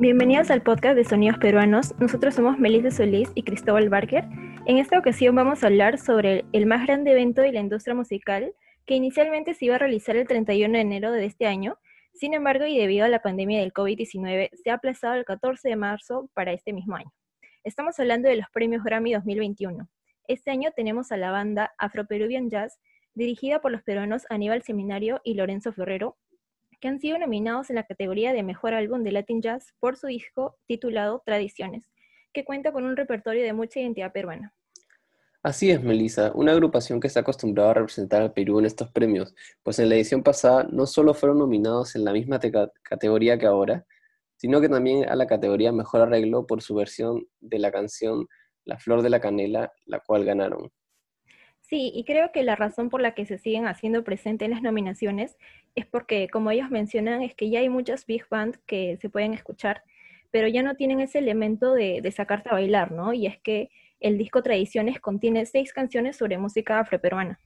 Bienvenidos al podcast de Sonidos Peruanos. Nosotros somos Melis de Solís y Cristóbal Barker. En esta ocasión vamos a hablar sobre el más grande evento de la industria musical que inicialmente se iba a realizar el 31 de enero de este año. Sin embargo, y debido a la pandemia del COVID-19, se ha aplazado el 14 de marzo para este mismo año. Estamos hablando de los premios Grammy 2021. Este año tenemos a la banda Afroperuvian Jazz, dirigida por los peruanos Aníbal Seminario y Lorenzo Ferrero, que han sido nominados en la categoría de Mejor Álbum de Latin Jazz por su disco titulado Tradiciones, que cuenta con un repertorio de mucha identidad peruana. Así es, Melissa, una agrupación que se ha acostumbrado a representar al Perú en estos premios, pues en la edición pasada no solo fueron nominados en la misma categoría que ahora, sino que también a la categoría Mejor Arreglo por su versión de la canción La Flor de la Canela, la cual ganaron. Sí, y creo que la razón por la que se siguen haciendo presentes en las nominaciones es porque, como ellos mencionan, es que ya hay muchas big band que se pueden escuchar, pero ya no tienen ese elemento de sacarte a bailar, ¿no? Y es que el disco Tradiciones contiene 6 canciones sobre música afroperuana.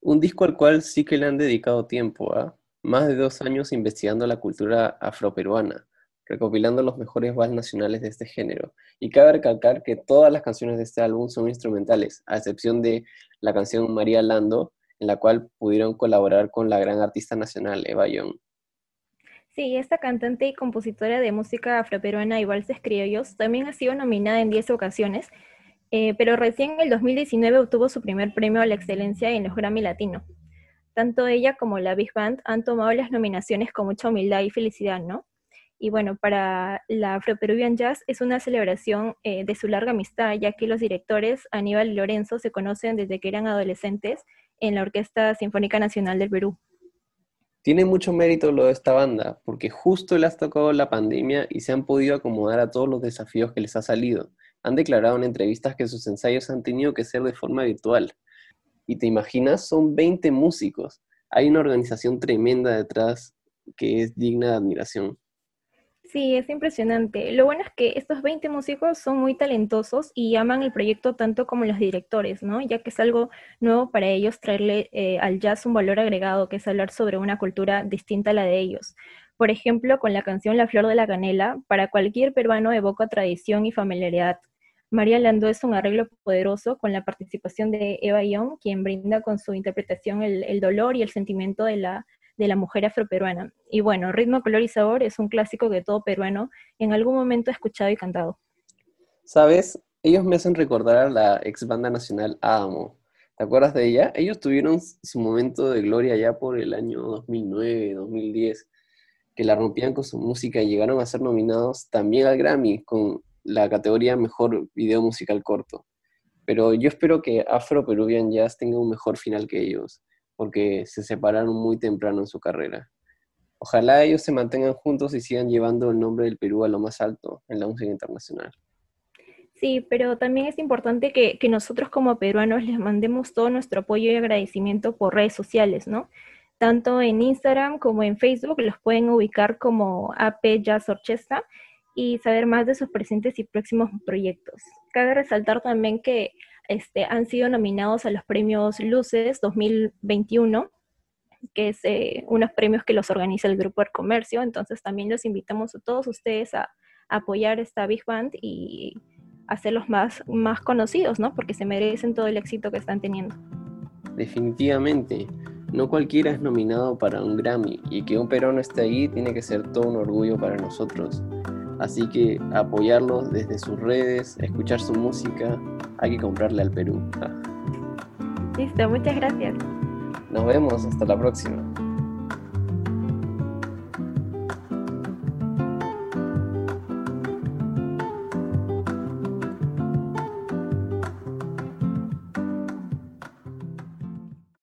Un disco al cual sí que le han dedicado tiempo, más de 2 años investigando la cultura afroperuana, recopilando los mejores vals nacionales de este género. Y cabe recalcar que todas las canciones de este álbum son instrumentales, a excepción de la canción María Lando, en la cual pudieron colaborar con la gran artista nacional Eva Ayón. Sí, esta cantante y compositora de música afroperuana y valses criollos también ha sido nominada en 10 ocasiones, pero recién en el 2019 obtuvo su primer premio a la excelencia en los Grammy Latino. Tanto ella como la Big Band han tomado las nominaciones con mucha humildad y felicidad, ¿no? Y bueno, para la Afroperuvian Jazz es una celebración de su larga amistad, ya que los directores Aníbal y Lorenzo se conocen desde que eran adolescentes en la Orquesta Sinfónica Nacional del Perú. Tiene mucho mérito lo de esta banda, porque justo le ha tocado la pandemia y se han podido acomodar a todos los desafíos que les ha salido. Han declarado en entrevistas que sus ensayos han tenido que ser de forma virtual. Y te imaginas, son 20 músicos. Hay una organización tremenda detrás que es digna de admiración. Sí, es impresionante. Lo bueno es que estos 20 músicos son muy talentosos y aman el proyecto tanto como los directores, ¿no? Ya que es algo nuevo para ellos traerle al jazz un valor agregado, que es hablar sobre una cultura distinta a la de ellos. Por ejemplo, con la canción La Flor de la Canela, para cualquier peruano evoca tradición y familiaridad. María Lando es un arreglo poderoso con la participación de Eva Ayón, quien brinda con su interpretación el dolor y el sentimiento de la mujer afroperuana. Y bueno, Ritmo, Color y Sabor es un clásico que todo peruano en algún momento ha escuchado y cantado. ¿Sabes? Ellos me hacen recordar a la ex banda nacional Ádamo. ¿Te acuerdas de ella? Ellos tuvieron su momento de gloria ya por el año 2009, 2010, que la rompían con su música y llegaron a ser nominados también al Grammy con la categoría Mejor Video Musical Corto. Pero yo espero que Afroperuvian Jazz tenga un mejor final que ellos, porque se separaron muy temprano en su carrera. Ojalá ellos se mantengan juntos y sigan llevando el nombre del Perú a lo más alto en la música internacional. Sí, pero también es importante que nosotros como peruanos les mandemos todo nuestro apoyo y agradecimiento por redes sociales, ¿no? Tanto en Instagram como en Facebook los pueden ubicar como AP Jazz Orchestra y saber más de sus presentes y próximos proyectos. Cabe resaltar también que han sido nominados a los premios Luces 2021, que es unos premios que los organiza el Grupo El Comercio, entonces también los invitamos a todos ustedes a apoyar esta Big Band y hacerlos más conocidos, ¿no? Porque se merecen todo el éxito que están teniendo. Definitivamente, no cualquiera es nominado para un Grammy, y que un peruano esté ahí tiene que ser todo un orgullo para nosotros. Así que apoyarlos desde sus redes, escuchar su música, hay que comprarle al Perú. Listo, muchas gracias. Nos vemos, hasta la próxima.